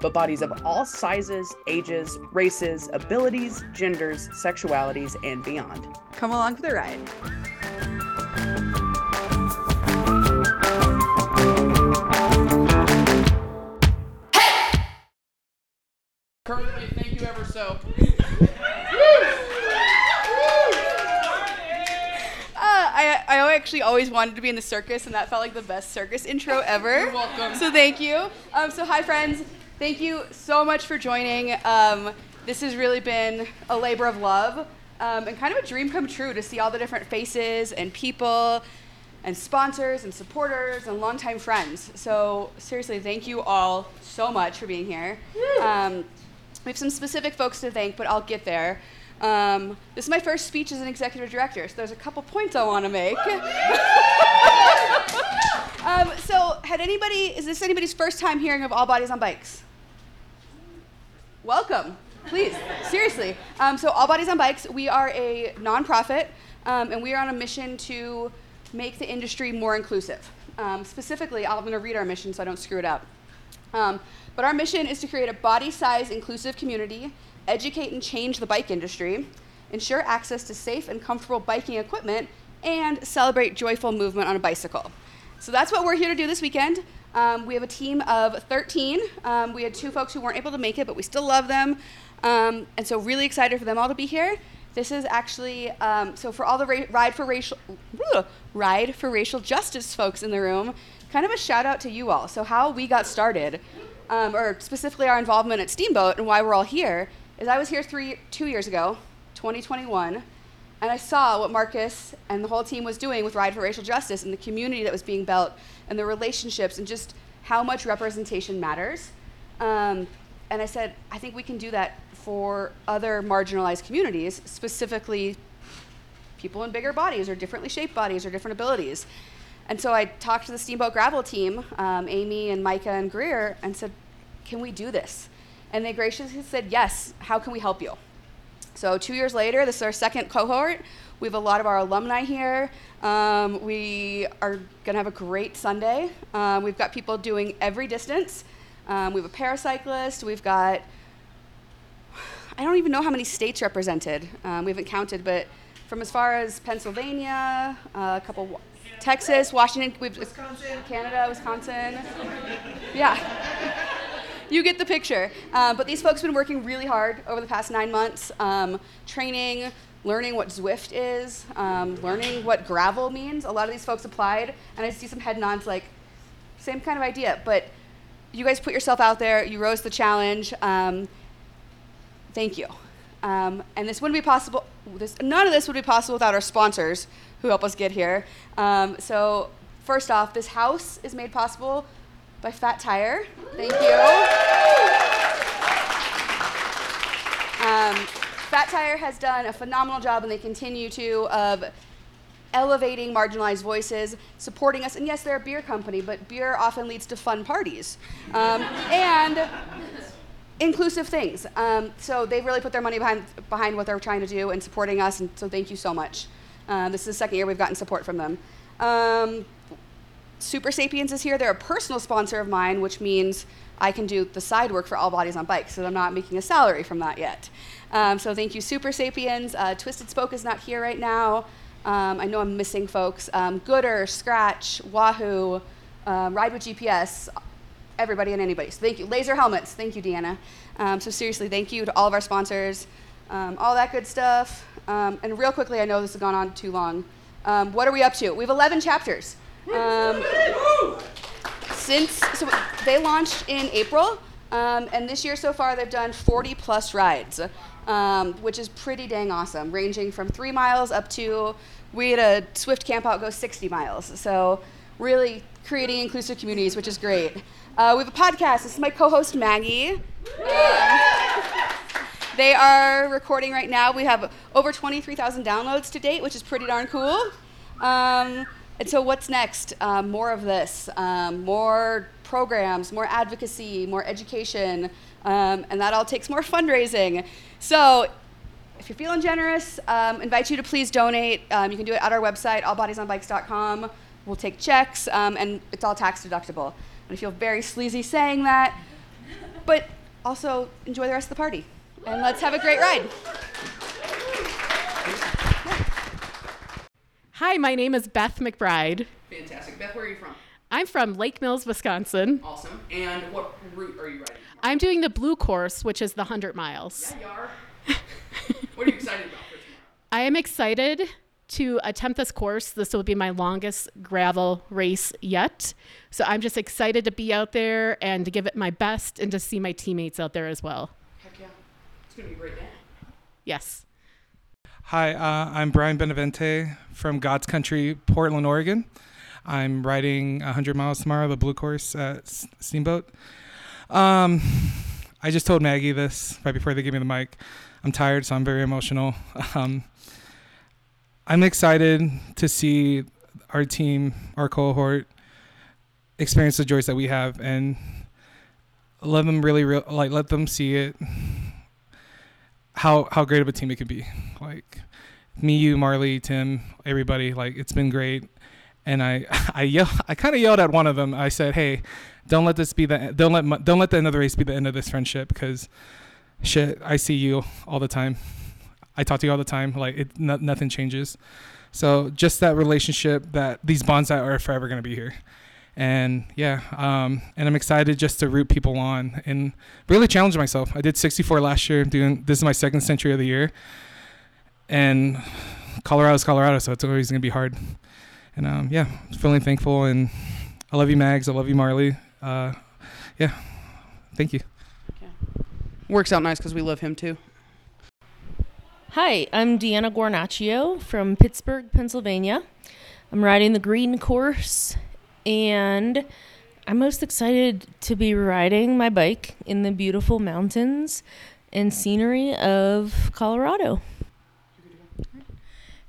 but bodies of all sizes, ages, races, abilities, genders, sexualities, and beyond. Come along for the ride. Hey! Currently, thank you ever so. I actually always wanted to be in the circus, and that felt like the best circus intro ever. You're welcome. So thank you. So hi, friends. Thank you so much for joining. This has really been a labor of love and kind of a dream come true to see all the different faces and people and sponsors and supporters and longtime friends. So seriously, thank you all so much for being here. We have some specific folks to thank, but I'll get there. This is my first speech as an executive director, so there's a couple points I want to make. So is this anybody's first time hearing of All Bodies on Bikes? Welcome, please, seriously. So All Bodies on Bikes, we are a nonprofit, and we are on a mission to make the industry more inclusive. Specifically, I'm going to read our mission so I don't screw it up. But our mission is to create a body size inclusive community, educate and change the bike industry, ensure access to safe and comfortable biking equipment, and celebrate joyful movement on a bicycle. So that's what we're here to do this weekend. We have a team of 13. We had two folks who weren't able to make it, but we still love them. And so really excited for them all to be here. This is actually, so for all the Ride for Racial Justice folks in the room, kind of a shout out to you all. So how we got started, or specifically our involvement at Steamboat and why we're all here, is I was here 2 years ago, 2021, and I saw what Marcus and the whole team was doing with Ride for Racial Justice and the community that was being built and the relationships and just how much representation matters. And I said, I think we can do that for other marginalized communities, specifically people in bigger bodies or differently shaped bodies or different abilities. And so I talked to the Steamboat Gravel team, Amy and Micah and Greer, and said, can we do this? And they graciously said, yes, how can we help you? So 2 years later, this is our second cohort. We have a lot of our alumni here. We are gonna have a great Sunday. We've got people doing every distance. We have a paracyclist. We've got, I don't even know how many states represented. We haven't counted, but from as far as Pennsylvania, a couple, Texas, Washington, Wisconsin. Canada, Wisconsin, yeah. You get the picture. But these folks have been working really hard over the past 9 months, training, learning what Zwift is, learning what gravel means. A lot of these folks applied, and I see some head nods like, same kind of idea. But you guys put yourself out there. You rose the challenge. Thank you. And this wouldn't be possible. None of this would be possible without our sponsors who help us get here. So first off, this house is made possible by Fat Tire. Thank you. Fat Tire has done a phenomenal job, and they continue to, of elevating marginalized voices, supporting us. And yes, they're a beer company, but beer often leads to fun parties and inclusive things. So they really put their money behind what they're trying to do and supporting us. And so thank you so much. This is the second year we've gotten support from them. Super Sapiens is here. They're a personal sponsor of mine, which means I can do the side work for All Bodies on Bikes, so I'm not making a salary from that yet. So thank you, Super Sapiens. Twisted Spoke is not here right now. I know I'm missing folks. Gooder, Scratch, Wahoo, Ride With GPS, everybody and anybody. So thank you. Laser Helmets. Thank you, Deanna. So seriously, thank you to all of our sponsors, all that good stuff. And real quickly, I know this has gone on too long. What are we up to? We have 11 chapters. So they launched in April, and this year so far they've done 40 plus rides, which is pretty dang awesome, ranging from 3 miles up to, we had a Zwift camp out go 60 miles. So really creating inclusive communities, which is great. We have a podcast. This is my co-host Maggie. They are recording right now. We have over 23,000 downloads to date, which is pretty darn cool. And so what's next? More of this, more programs, more advocacy, more education, and that all takes more fundraising. So if you're feeling generous, invite you to please donate. You can do it at our website, allbodiesonbikes.com. We'll take checks, and it's all tax deductible. And I feel very sleazy saying that, but also enjoy the rest of the party. And let's have a great ride. Hi, my name is Beth McBride. Fantastic. Beth, where are you from? I'm from Lake Mills, Wisconsin. Awesome. And what route are you riding? I'm doing the blue course, which is the 100 miles. Yeah, you are. What are you excited about for tomorrow? I am excited to attempt this course. This will be my longest gravel race yet. So I'm just excited to be out there and to give it my best and to see my teammates out there as well. Heck yeah. It's going to be a great day. Yes. Hi, I'm Brian Benavente from God's Country, Portland, Oregon. I'm riding 100 miles tomorrow, the blue course at Steamboat. I just told Maggie this right before they gave me the mic. I'm tired, so I'm very emotional. I'm excited to see our team, our cohort, experience the joys that we have and let them really let them see it, how great of a team it could be. Like me, you, Marley, Tim, everybody, like it's been great. And I kind of yelled at one of them. I said, "Hey, don't let the end of the race be the end of this friendship, because shit, I see you all the time. I talk to you all the time. Like nothing changes. So just that relationship, that these bonds that are forever going to be here. And yeah, and I'm excited just to root people on and really challenge myself. I did 64 last year. This is my second century of the year. And Colorado's Colorado, so it's always going to be hard. And yeah, feeling thankful. And I love you, Mags. I love you, Marley. Yeah, thank you. Yeah. Works out nice because we love him too. Hi, I'm Deanna Guarnaccio from Pittsburgh, Pennsylvania. I'm riding the green course, and I'm most excited to be riding my bike in the beautiful mountains and scenery of Colorado.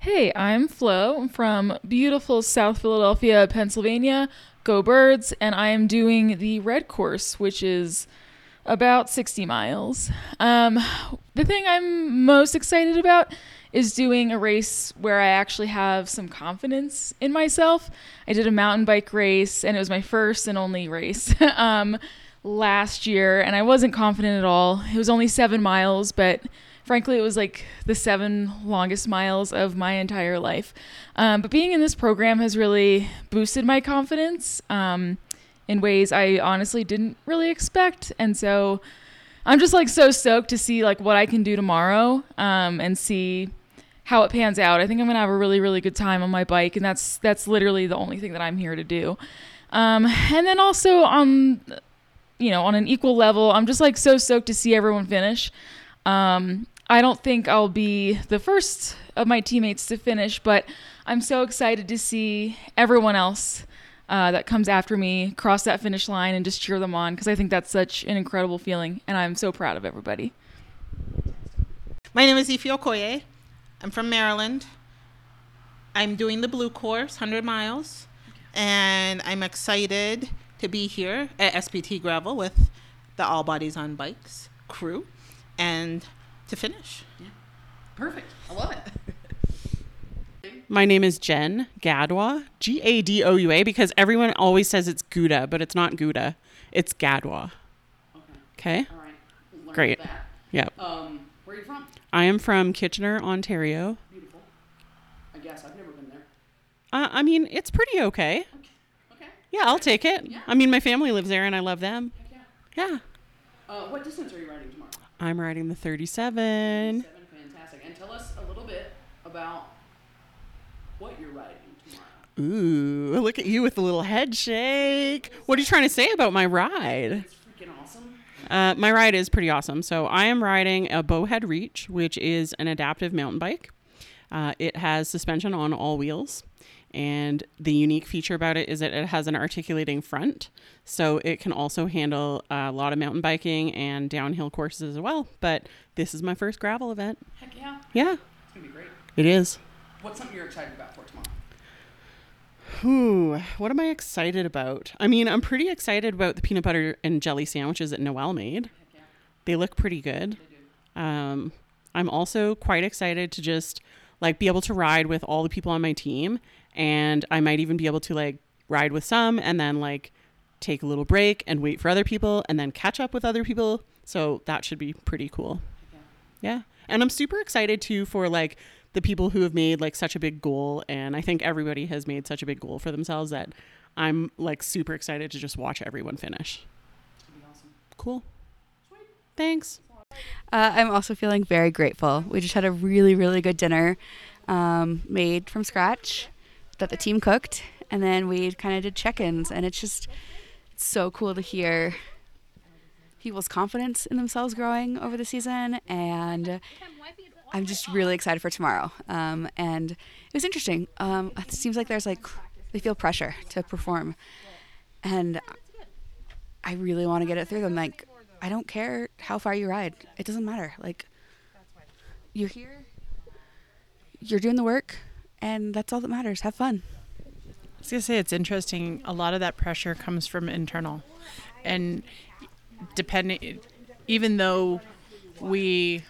Hey, I'm Flo. I'm from beautiful South Philadelphia, Pennsylvania. Go Birds, and I am doing the red course, which is about 60 miles. The thing I'm most excited about is doing a race where I actually have some confidence in myself. I did a mountain bike race, and it was my first and only race last year, and I wasn't confident at all. It was only 7 miles, but frankly, it was like the 7 longest miles of my entire life. But being in this program has really boosted my confidence in ways I honestly didn't really expect. And so I'm just like so stoked to see like what I can do tomorrow and see how it pans out. I think I'm gonna have a really, really good time on my bike, and that's literally the only thing that I'm here to do. And then also on an equal level, I'm just like so stoked to see everyone finish. I don't think I'll be the first of my teammates to finish, but I'm so excited to see everyone else that comes after me cross that finish line and just cheer them on, because I think that's such an incredible feeling, and I'm so proud of everybody. My name is Ife Okoye. I'm from Maryland. I'm doing the blue course, 100 miles, and I'm excited to be here at SPT Gravel with the All Bodies on Bikes crew and to finish. Yeah. Perfect. I love it. My name is Jen Gadwa, G-A-D-O-U-A, because everyone always says it's Gouda, but it's not Gouda. It's Gadwa. Okay. All right. Learned great. That. Yep. Where are you from? I am from Kitchener, Ontario. Beautiful. I guess I've never been there. I mean, it's pretty okay. Okay. Yeah, I'll take it. Yeah. I mean, my family lives there, and I love them. Heck yeah. Yeah. What distance are you riding tomorrow? I'm riding the 37. Fantastic. And tell us a little bit about what you're riding tomorrow. Ooh, look at you with the little head shake. What are you trying to say about my ride? It's freaking awesome. My ride is pretty awesome. So I am riding a Bowhead Reach, which is an adaptive mountain bike. It has suspension on all wheels. And the unique feature about it is that it has an articulating front, so it can also handle a lot of mountain biking and downhill courses as well. But this is my first gravel event. Heck yeah. Yeah. It's going to be great. It is. What's something you're excited about for tomorrow? Ooh, what am I excited about? I mean, I'm pretty excited about the peanut butter and jelly sandwiches that Noelle made. Heck yeah. They look pretty good. They do. I'm also quite excited to just be able to ride with all the people on my team, and I might even be able to ride with some and then take a little break and wait for other people and then catch up with other people. So that should be pretty cool. Okay. Yeah. And I'm super excited too for the people who have made such a big goal. And I think everybody has made such a big goal for themselves that I'm super excited to just watch everyone finish. That'd be awesome. Cool. Sweet. Thanks. I'm also feeling very grateful. We just had a really, really good dinner made from scratch that the team cooked, and then we kind of did check-ins, and it's so cool to hear people's confidence in themselves growing over the season, and I'm just really excited for tomorrow. And it was interesting. It seems like there's they feel pressure to perform, and I really want to get it through them. I don't care how far you ride. It doesn't matter. You're here, you're doing the work, and that's all that matters. Have fun. I was going to say, it's interesting. A lot of that pressure comes from internal. And even though we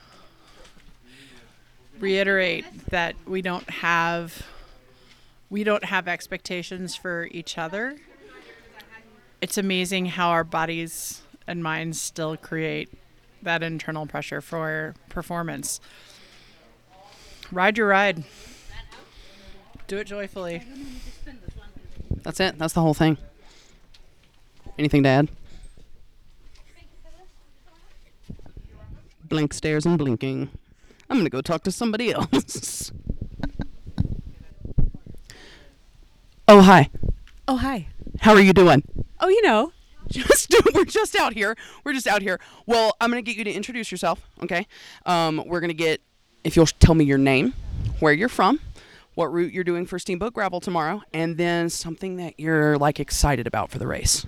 reiterate that we don't have expectations for each other, it's amazing how our bodies and minds still create that internal pressure for performance. Ride your ride. Do it joyfully. That's it. That's the whole thing. Anything to add? Blank stares and blinking. I'm going to go talk to somebody else. Oh, hi. Oh, hi. How are you doing? Oh, we're just out here. Well, I'm going to get you to introduce yourself, okay? We're going to get, if you'll tell me your name, where you're from, what route you're doing for Steamboat Gravel tomorrow, and then something that you're, excited about for the race.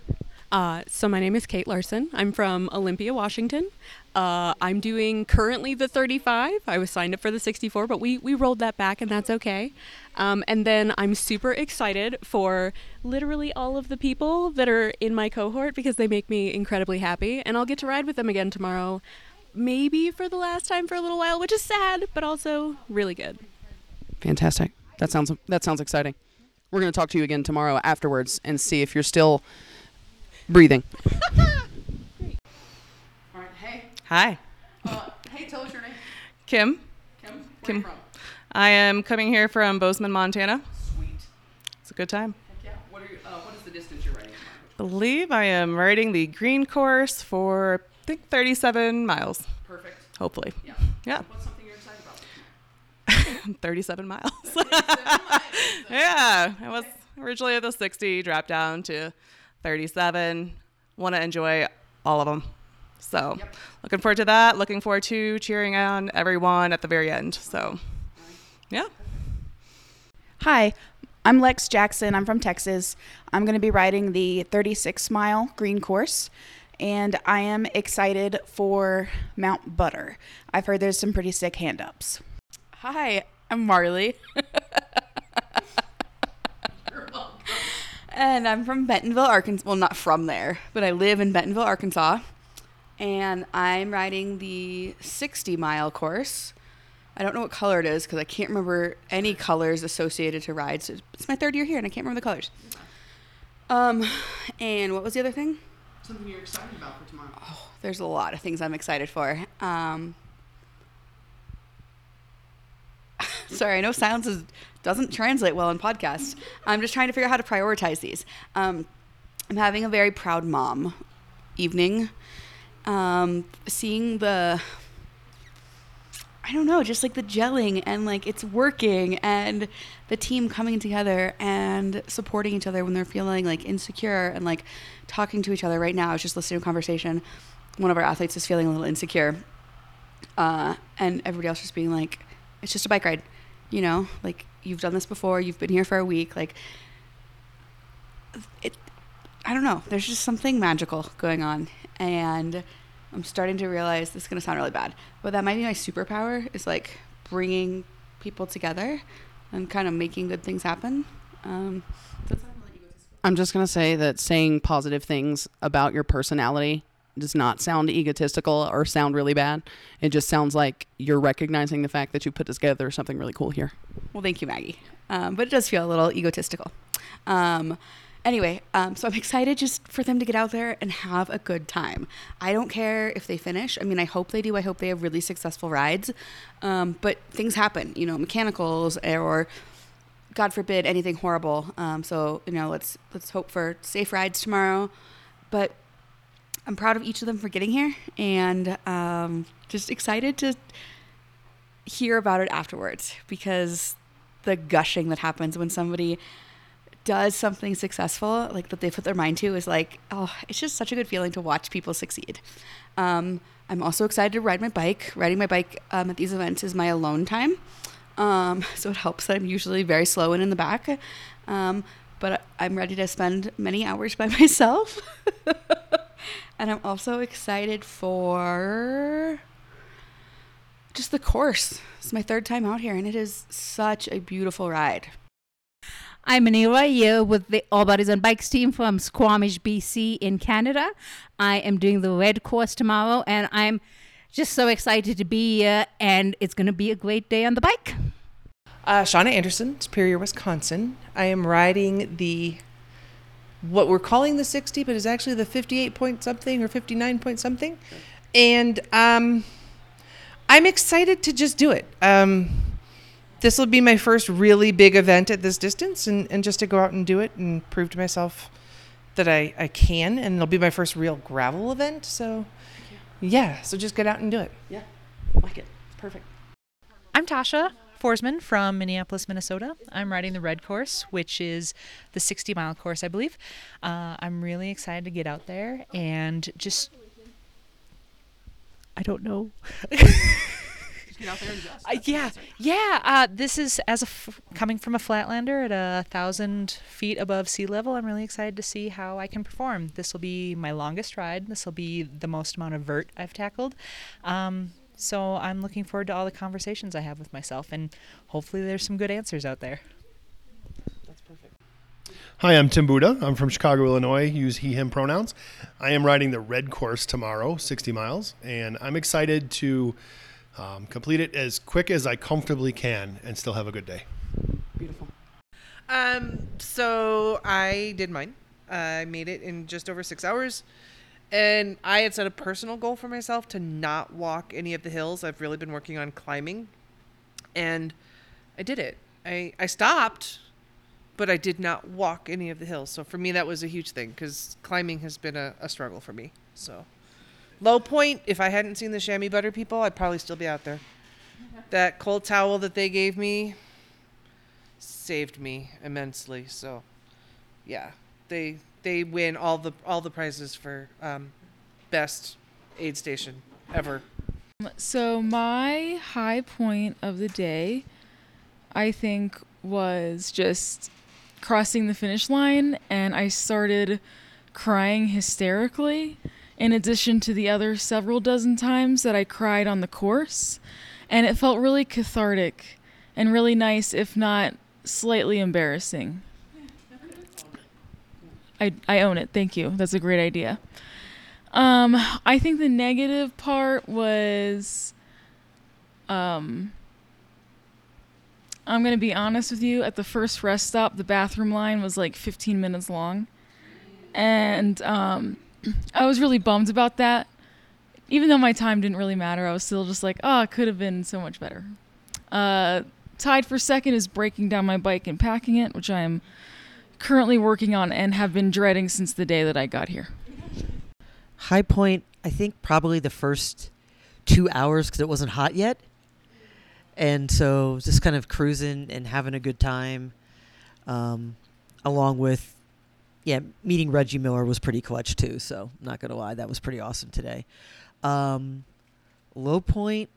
So my name is Kate Larson. I'm from Olympia, Washington. I'm doing currently the 35. I was signed up for the 64, but we rolled that back, and that's okay. And then I'm super excited for literally all of the people that are in my cohort because they make me incredibly happy, and I'll get to ride with them again tomorrow, maybe for the last time for a little while, which is sad, but also really good. Fantastic. That sounds exciting. We're going to talk to you again tomorrow afterwards and see if you're still breathing. All right, hey. Hi. Hey, tell us your name. Kim. Where are you from? I am coming here from Bozeman, Montana. Sweet. It's a good time. Heck yeah. What is the distance you're riding? I believe I am riding the green course for, 37 miles. Perfect. Hopefully. Yeah. What's something you're excited about? 37 miles. 37 miles. Yeah. I was originally at the 60, dropped down to 37. Want to enjoy all of them. So, yep. Looking forward to that. Looking forward to cheering on everyone at the very end. So, yeah. Hi, I'm Lex Jackson. I'm from Texas. I'm going to be riding the 36-mile green course, and I am excited for Mount Butt'r. I've heard there's some pretty sick hand-ups. Hi, I'm Marley. And I'm from Bentonville, Arkansas. Well, not from there, but I live in Bentonville, Arkansas. And I'm riding the 60-mile course. I don't know what color it is because I can't remember any colors associated to rides. It's my third year here, and I can't remember the colors. And what was the other thing? Something you're excited about for tomorrow. Oh, there's a lot of things I'm excited for. Sorry, I know silence doesn't translate well in podcasts. I'm just trying to figure out how to prioritize these. I'm having a very proud mom evening. Seeing the gelling and it's working and the team coming together and supporting each other when they're feeling insecure and talking to each other. Right now, I was just listening to a conversation. One of our athletes is feeling a little insecure. And everybody else just being it's just a bike ride. you know, like, you've done this before, you've been here for a week, like, it, I don't know, there's just something magical going on. And I'm starting to realize, this is going to sound really bad, but that might be my superpower, is like bringing people together and kind of making good things happen. I'm just going to say that saying positive things about your personality does not sound egotistical or sound really bad. It just sounds like you're recognizing the fact that you put together something really cool here. Well, thank you, Maggie. But it does feel a little egotistical. Anyway, so I'm excited just for them to get out there and have a good time. I don't care if they finish. I mean, I hope they do. I hope they have really successful rides. But things happen, you know, mechanicals or God forbid anything horrible. So, you know, let's hope for safe rides tomorrow. But I'm proud of each of them for getting here, and just excited to hear about it afterwards, because the gushing that happens when somebody does something successful, like that they put their mind to, is like, oh, it's just such a good feeling to watch people succeed. I'm also excited to ride my bike. Riding my bike at these events is my alone time. So it helps that I'm usually very slow and in the back. But I'm ready to spend many hours by myself. And I'm also excited for just the course. It's my third time out here, and it is such a beautiful ride. I'm Anira here with the All Bodies on Bikes team from Squamish, BC in Canada. I am doing the red course tomorrow, and I'm just so excited to be here, and it's going to be a great day on the bike. Shauna Anderson, Superior, Wisconsin. I am riding the, what we're calling the 60, but is actually the 58 point something or 59 point something. And I'm excited to just do it. This will be my first really big event at this distance, and just to go out and do it and prove to myself that I can. And it'll be my first real gravel event. So, yeah. So just get out and do it. Yeah. Like it. Perfect. I'm Tasha Forsman from Minneapolis, Minnesota. I'm riding the red course, which is the 60-mile course, I believe. I'm really excited to get out there and just, I don't know. This is as coming from a flatlander at 1,000 feet above sea level. I'm really excited to see how I can perform. This will be my longest ride. This will be the most amount of vert I've tackled. So I'm looking forward to all the conversations I have with myself, and hopefully there's some good answers out there. That's perfect. Hi, I'm Tim Buda. I'm from Chicago, Illinois. Use he, him pronouns. I am riding the red course tomorrow, 60 miles, and I'm excited to complete it as quick as I comfortably can and still have a good day. Beautiful. So I did mine. I made it in just over 6 hours. And I had set a personal goal for myself to not walk any of the hills. I've really been working on climbing. And I did it. I stopped, but I did not walk any of the hills. So for me, that was a huge thing, because climbing has been a struggle for me. So low point, if I hadn't seen the Chamois Butt'r people, I'd probably still be out there. That cold towel that they gave me saved me immensely. So, yeah, they win all the prizes for best aid station ever. So my high point of the day, I think, was just crossing the finish line, and I started crying hysterically, in addition to the other several dozen times that I cried on the course. And it felt really cathartic and really nice, if not slightly embarrassing. I own it. Thank you. That's a great idea. I think the negative part was, I'm going to be honest with you, at the first rest stop, the bathroom line was like 15 minutes long. And I was really bummed about that. Even though my time didn't really matter, I was still just like, oh, it could have been so much better. Tied for second is breaking down my bike and packing it, which I am currently working on and have been dreading since the day that I got here. High point, I think probably the first 2 hours, because it wasn't hot yet. And so just kind of cruising and having a good time, along with, meeting Reggie Miller was pretty clutch too. So not going to lie, that was pretty awesome today. Low point,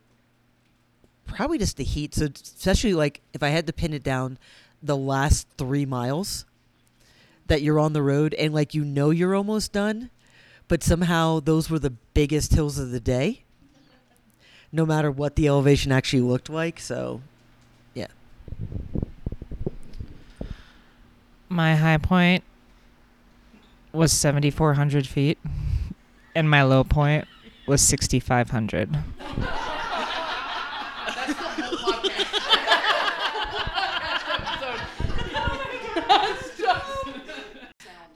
probably just the heat. So especially like if I had to pin it down, the last 3 miles that you're on the road and like, you know, you're almost done, but somehow those were the biggest hills of the day, no matter what the elevation actually looked like. So yeah. My high point was 7,400 feet and my low point was 6,500. That's the whole podcast.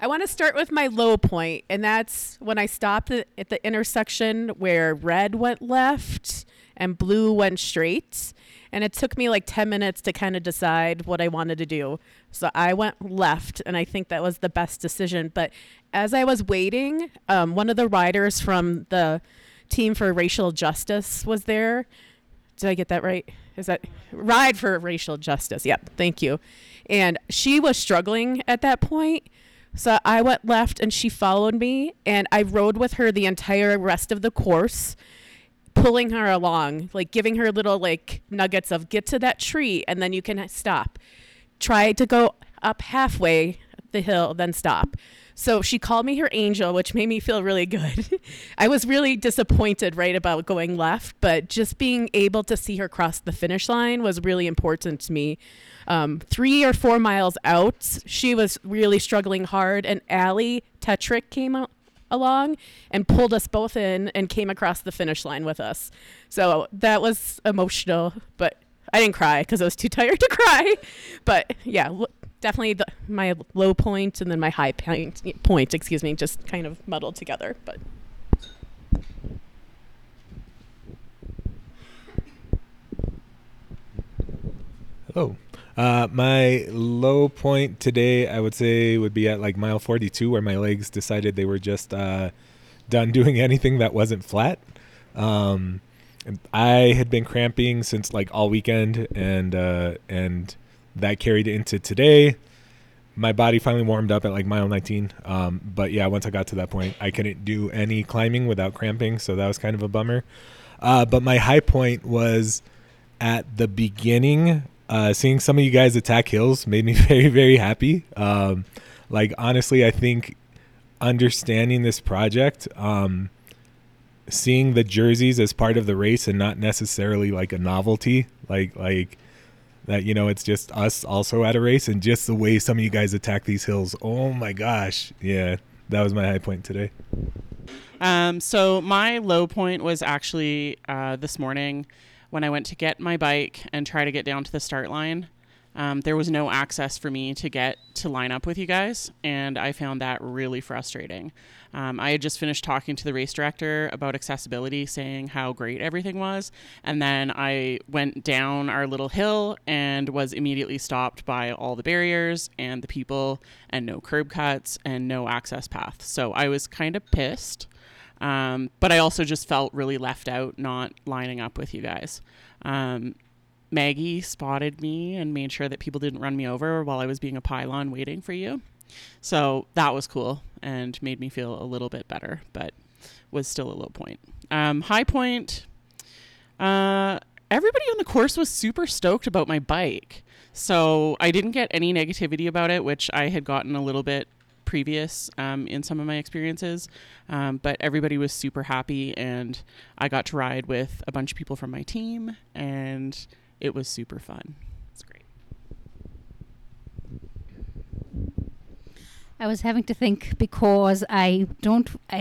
I want to start with my low point, and that's when I stopped at the intersection where red went left and blue went straight. And it took me like 10 minutes to kind of decide what I wanted to do. So I went left, and I think that was the best decision. But as I was waiting, one of the riders from the Team for Racial Justice was there. Did I get that right? Is that Ride for Racial Justice? Yep, thank you. And she was struggling at that point. So I went left, and she followed me. And I rode with her the entire rest of the course, pulling her along, like giving her little like nuggets of get to that tree and then you can stop. Try to go up halfway the hill, then stop. So she called me her angel, which made me feel really good. I was really disappointed right about going left, but just being able to see her cross the finish line was really important to me. 3 or 4 miles out, she was really struggling hard, and Allie Tetrick came out along and pulled us both in and came across the finish line with us. So that was emotional, but I didn't cry because I was too tired to cry. But yeah, definitely my low point and then my high point, just kind of muddled together. But hello. My low point today, I would say, would be at like mile 42, where my legs decided they were just done doing anything that wasn't flat. And I had been cramping since like all weekend, and that carried into today. My body finally warmed up at like mile 19. But yeah, once I got to that point, I couldn't do any climbing without cramping, so that was kind of a bummer. But my high point was at the beginning. Seeing some of you guys attack hills made me very, very happy. Like, honestly, I think understanding this project, seeing the jerseys as part of the race and not necessarily like a novelty, like that, you know, it's just us also at a race, and just the way some of you guys attack these hills. Oh my gosh. Yeah. That was my high point today. So my low point was actually, this morning, when I went to get my bike and try to get down to the start line. There was no access for me to get to line up with you guys, and I found that really frustrating. I had just finished talking to the race director about accessibility, saying how great everything was, and then I went down our little hill and was immediately stopped by all the barriers and the people and no curb cuts and no access path. So I was kind of pissed. But I also just felt really left out not lining up with you guys. Maggie spotted me and made sure that people didn't run me over while I was being a pylon waiting for you. So that was cool and made me feel a little bit better, but was still a low point. High point, everybody on the course was super stoked about my bike. So I didn't get any negativity about it, which I had gotten a little bit previous in some of my experiences, but everybody was super happy, and I got to ride with a bunch of people from my team, and it was super fun. It's great. I was having to think, because I'd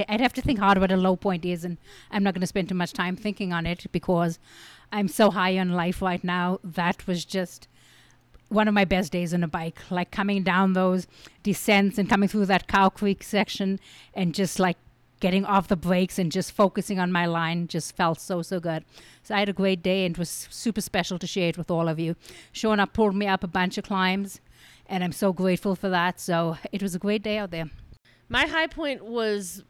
have to think hard what a low point is, and I'm not going to spend too much time thinking on it because I'm so high on life right now. That was just one of my best days on a bike, like coming down those descents and coming through that Cow Creek section and just like getting off the brakes and just focusing on my line just felt so, so good. So I had a great day, and it was super special to share it with all of you. Shauna pulled me up a bunch of climbs, and I'm so grateful for that. So it was a great day out there. My high point was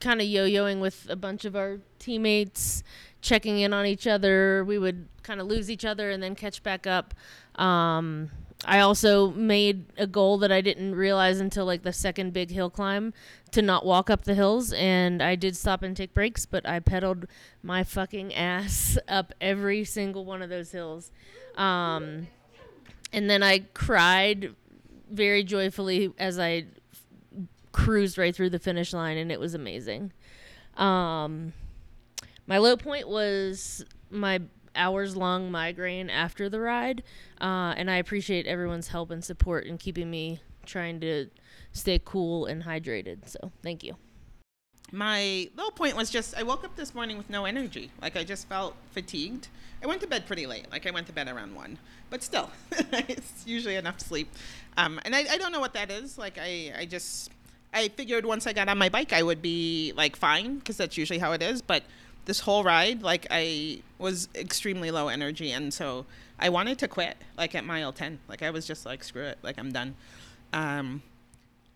kind of yo-yoing with a bunch of our teammates, checking in on each other. We would kind of lose each other and then catch back up. I also made a goal that I didn't realize until like the second big hill climb to not walk up the hills, and I did stop and take breaks, but I pedaled my fucking ass up every single one of those hills. And then I cried very joyfully as I cruised right through the finish line, and it was amazing. My low point was my hours-long migraine after the ride, and I appreciate everyone's help and support in keeping me trying to stay cool and hydrated, so thank you. My low point was just I woke up this morning with no energy. Like, I just felt fatigued. I went to bed pretty late. Like, I went to bed around 1. But still, it's usually enough sleep. And I don't know what that is. Like, I figured once I got on my bike, I would be, like, fine, because that's usually how it is. But this whole ride, like, I was extremely low energy. And so I wanted to quit, like, at mile 10. Like, I was just like, screw it. Like, I'm done.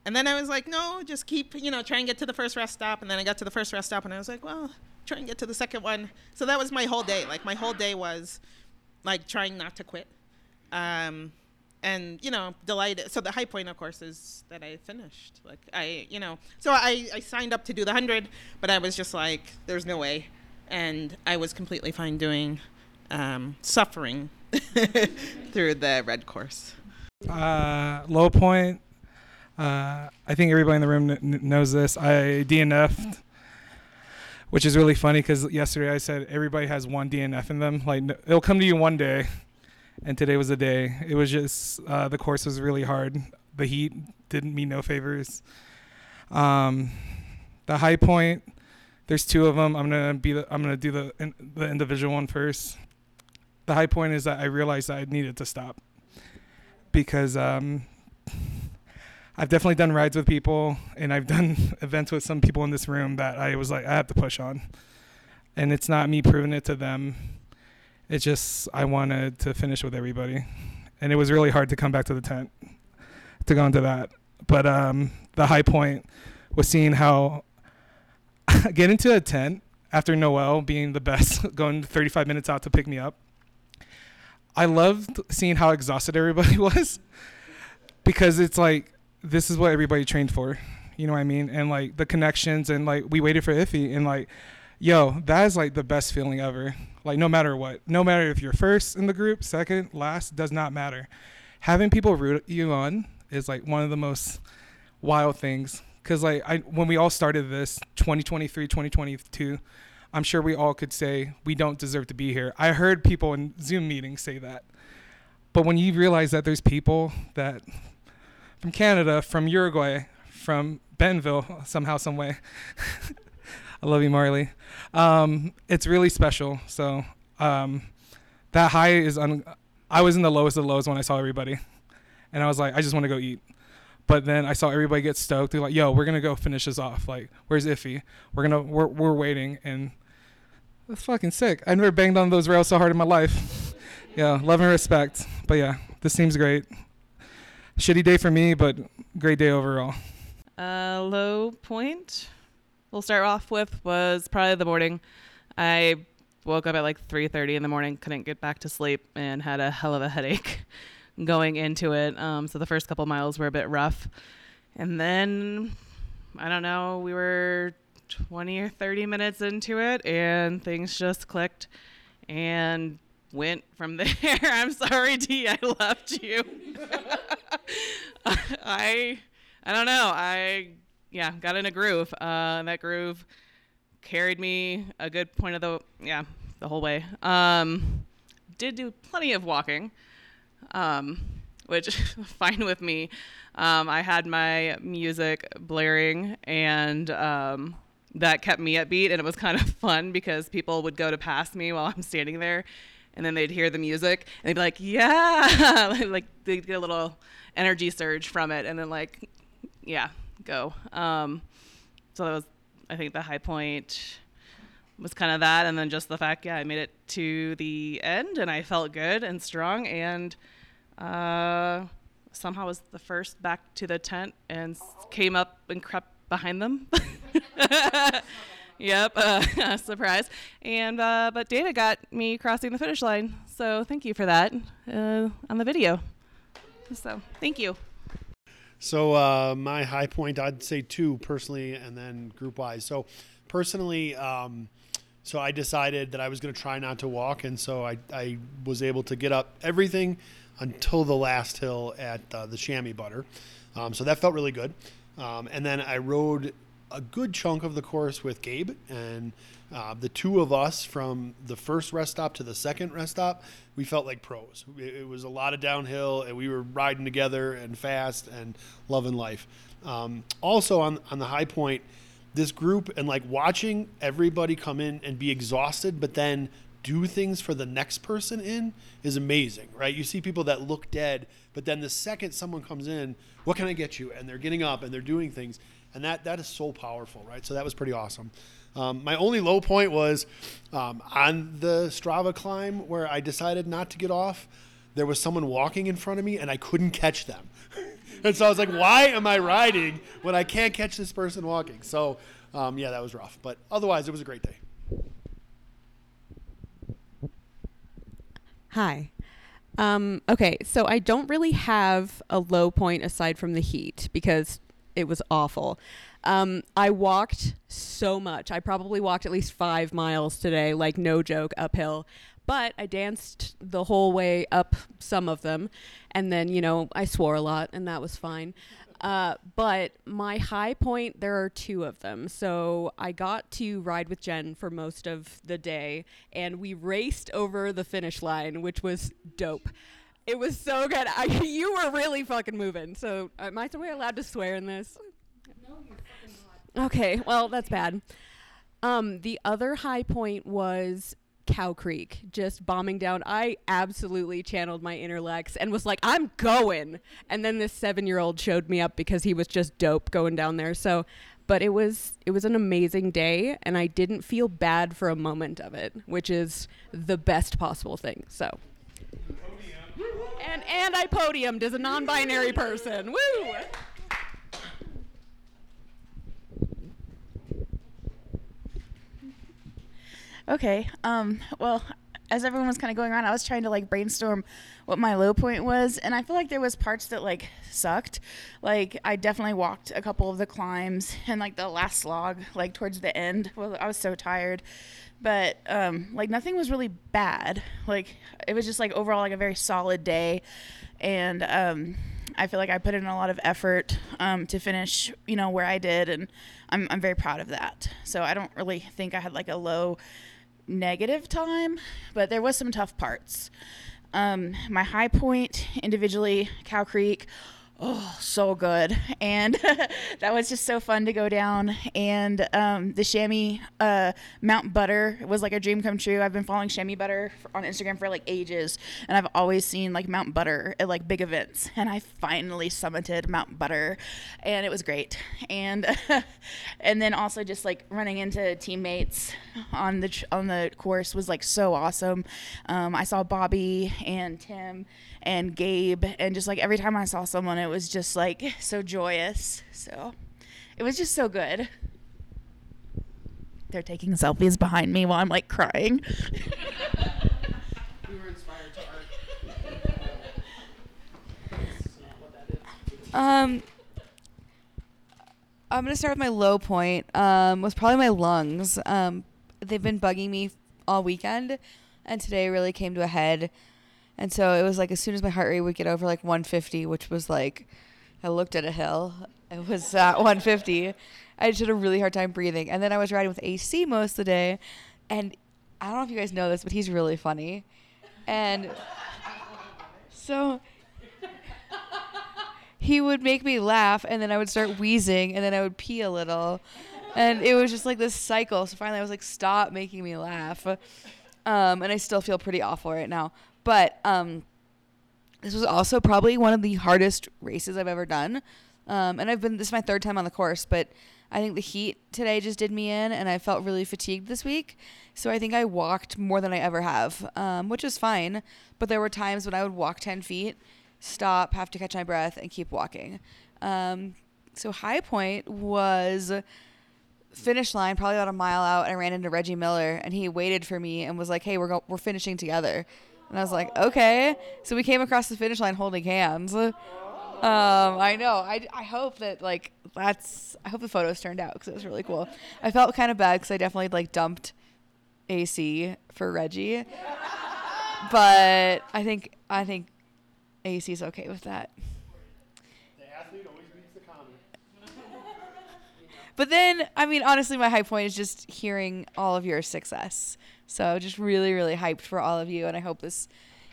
And then I was like, no, just keep, try and get to the first rest stop. And then I got to the first rest stop, and I was like, well, try and get to the second one. So that was my whole day. Like, my whole day was, like, trying not to quit. And, delighted. So the high point, of course, is that I finished. Like, I signed up to do the 100, but I was just like, there's no way. And I was completely fine doing suffering through the red course. Low point. I think everybody in the room knows this. I DNF'd, which is really funny because yesterday I said everybody has one DNF in them. Like, it'll come to you one day, and today was the day. It was just the course was really hard. The heat didn't mean no favors. The high point, there's two of them. I'm gonna do the individual one first. The high point is that I realized that I needed to stop because. I've definitely done rides with people, and I've done events with some people in this room that I was like, I have to push on. And it's not me proving it to them. It's just I wanted to finish with everybody. And it was really hard to come back to the tent to go into that. But the high point was seeing how get into a tent after Noel being the best, going 35 minutes out to pick me up. I loved seeing how exhausted everybody was because it's like, this is what everybody trained for, you know what I mean? And like the connections and like we waited for Iffy and like, yo, that is like the best feeling ever. Like no matter what, no matter if you're first in the group, second, last, does not matter. Having people root you on is like one of the most wild things. Cause like when we all started this 2023, 2022, I'm sure we all could say we don't deserve to be here. I heard people in Zoom meetings say that. But when you realize that there's people that from Canada, from Uruguay, from Bentonville, somehow, some way. I love you, Marley. It's really special. So that high is I was in the lowest of the lows when I saw everybody. And I was like, I just want to go eat. But then I saw everybody get stoked. They're like, yo, we're going to go finish this off. Like, where's Iffy? We're waiting. And that's fucking sick. I never banged on those rails so hard in my life. Yeah, love and respect. But yeah, this seems great. Shitty day for me, but great day overall. Low point we'll start off with was probably the morning. I woke up at like 3:30 in the morning, couldn't get back to sleep, and had a hell of a headache going into it. So the first couple miles were a bit rough. And then, I don't know, we were 20 or 30 minutes into it, and things just clicked and went from there. I'm sorry, D, I left you. I don't know. I got in a groove. And that groove carried me a good point of the whole way. Did do plenty of walking, which fine with me. I had my music blaring, and that kept me upbeat, and it was kind of fun because people would go to pass me while I'm standing there. And then they'd hear the music, and they'd be like, yeah, like they'd get a little energy surge from it. And then like, yeah, go. So that was, I think the high point was kind of that. And then just the fact, I made it to the end, and I felt good and strong. And somehow was the first back to the tent and came up and crept behind them. Yep, surprise. And but Dana got me crossing the finish line, so thank you for that on the video. So thank you. So my high point, I'd say two personally and then group wise. So personally, so I decided that I was going to try not to walk. And so I was able to get up everything until the last hill at the Chamois Butt'r. So that felt really good. And then I rode a good chunk of the course with Gabe, and the two of us from the first rest stop to the second rest stop, we felt like pros. It was a lot of downhill, and we were riding together and fast and loving life. Also on the high point, this group and like watching everybody come in and be exhausted, but then do things for the next person in is amazing, right? You see people that look dead, but then the second someone comes in, what can I get you? And they're getting up and they're doing things. And that is so powerful, right? So that was pretty awesome. My only low point was on the Strava climb where I decided not to get off. There was someone walking in front of me and I couldn't catch them. And so I was like, why am I riding when I can't catch this person walking? So yeah, that was rough. But otherwise, it was a great day. Hi. Okay, so I don't really have a low point aside from the heat because it was awful. I walked so much. I probably walked at least 5 miles today, like no joke, uphill. But I danced the whole way up some of them. And then, you know, I swore a lot and that was fine. But my high point, there are two of them. So I got to ride with Jen for most of the day and we raced over the finish line, which was dope. It was so good. You were really fucking moving. So am I allowed to swear in this? No, you're fucking not. Okay, well, that's bad. The other high point was Cow Creek, just bombing down. I absolutely channeled my inner Lex and was like, I'm going. And then this 7-year-old showed me up because he was just dope going down there. So, but it was an amazing day and I didn't feel bad for a moment of it, which is the best possible thing. So. And I podiumed as a non-binary person. Woo! Okay. Well, as everyone was kind of going around, I was trying to like brainstorm what my low point was, and I feel like there was parts that like sucked. Like I definitely walked a couple of the climbs, and like the last slog, like towards the end. Well, I was so tired. But like nothing was really bad. Like it was just like overall like a very solid day, and I feel like I put in a lot of effort to finish, you know, where I did, and I'm very proud of that. So I don't really think I had like a low negative time, but there was some tough parts. My high point individually, Cow Creek. Oh, so good. And that was just so fun to go down. And the Chamois Mount Butt'r was like a dream come true. I've been following Chamois Butt'r on Instagram for like ages. And I've always seen like Mount Butt'r at like big events. And I finally summited Mount Butt'r. And it was great. And and then also just like running into teammates on the course was like so awesome. I saw Bobby and Tim and Gabe. And just like every time I saw someone, it was just like so joyous. So it was just so good. They're taking selfies behind me while I'm like crying. We were inspired to art. That's not what that is. I'm gonna start with my low point. Was probably my lungs. They've been bugging me all weekend, and today really came to a head. And so it was like as soon as my heart rate would get over like 150, which was like, I looked at a hill, it was at 150. I just had a really hard time breathing. And then I was riding with AC most of the day. And I don't know if you guys know this, but he's really funny. And so he would make me laugh and then I would start wheezing and then I would pee a little. And it was just like this cycle. So finally I was like, stop making me laugh. And I still feel pretty awful right now. But this was also probably one of the hardest races I've ever done. And this is my third time on the course, but I think the heat today just did me in and I felt really fatigued this week. So I think I walked more than I ever have, which is fine. But there were times when I would walk 10 feet, stop, have to catch my breath and keep walking. So high point was finish line, probably about a mile out. And I ran into Reggie Miller and he waited for me and was like, hey, we're finishing together. And I was like, okay. So we came across the finish line holding hands. I know. I hope that, like, that's – I hope the photos turned out because it was really cool. I felt kind of bad because I definitely, like, dumped AC for Reggie. But I think AC's okay with that. The athlete always beats the common. But then, I mean, honestly, my high point is just hearing all of your success. So just really, really hyped for all of you. And I hope this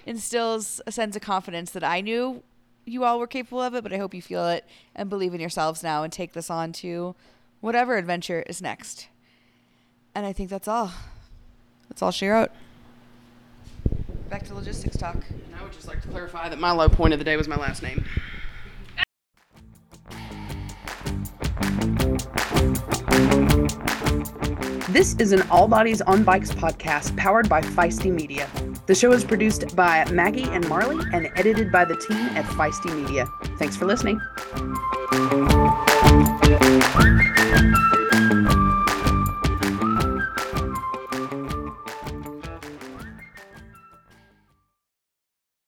instills a sense of confidence that I knew you all were capable of it, but I hope you feel it and believe in yourselves now and take this on to whatever adventure is next. And I think that's all. That's all she wrote. Back to logistics talk. And I would just like to clarify that my low point of the day was my last name. This is an All Bodies on Bikes podcast powered by Feisty Media. The show is produced by Maggie and Marley and edited by the team at Feisty Media. Thanks for listening.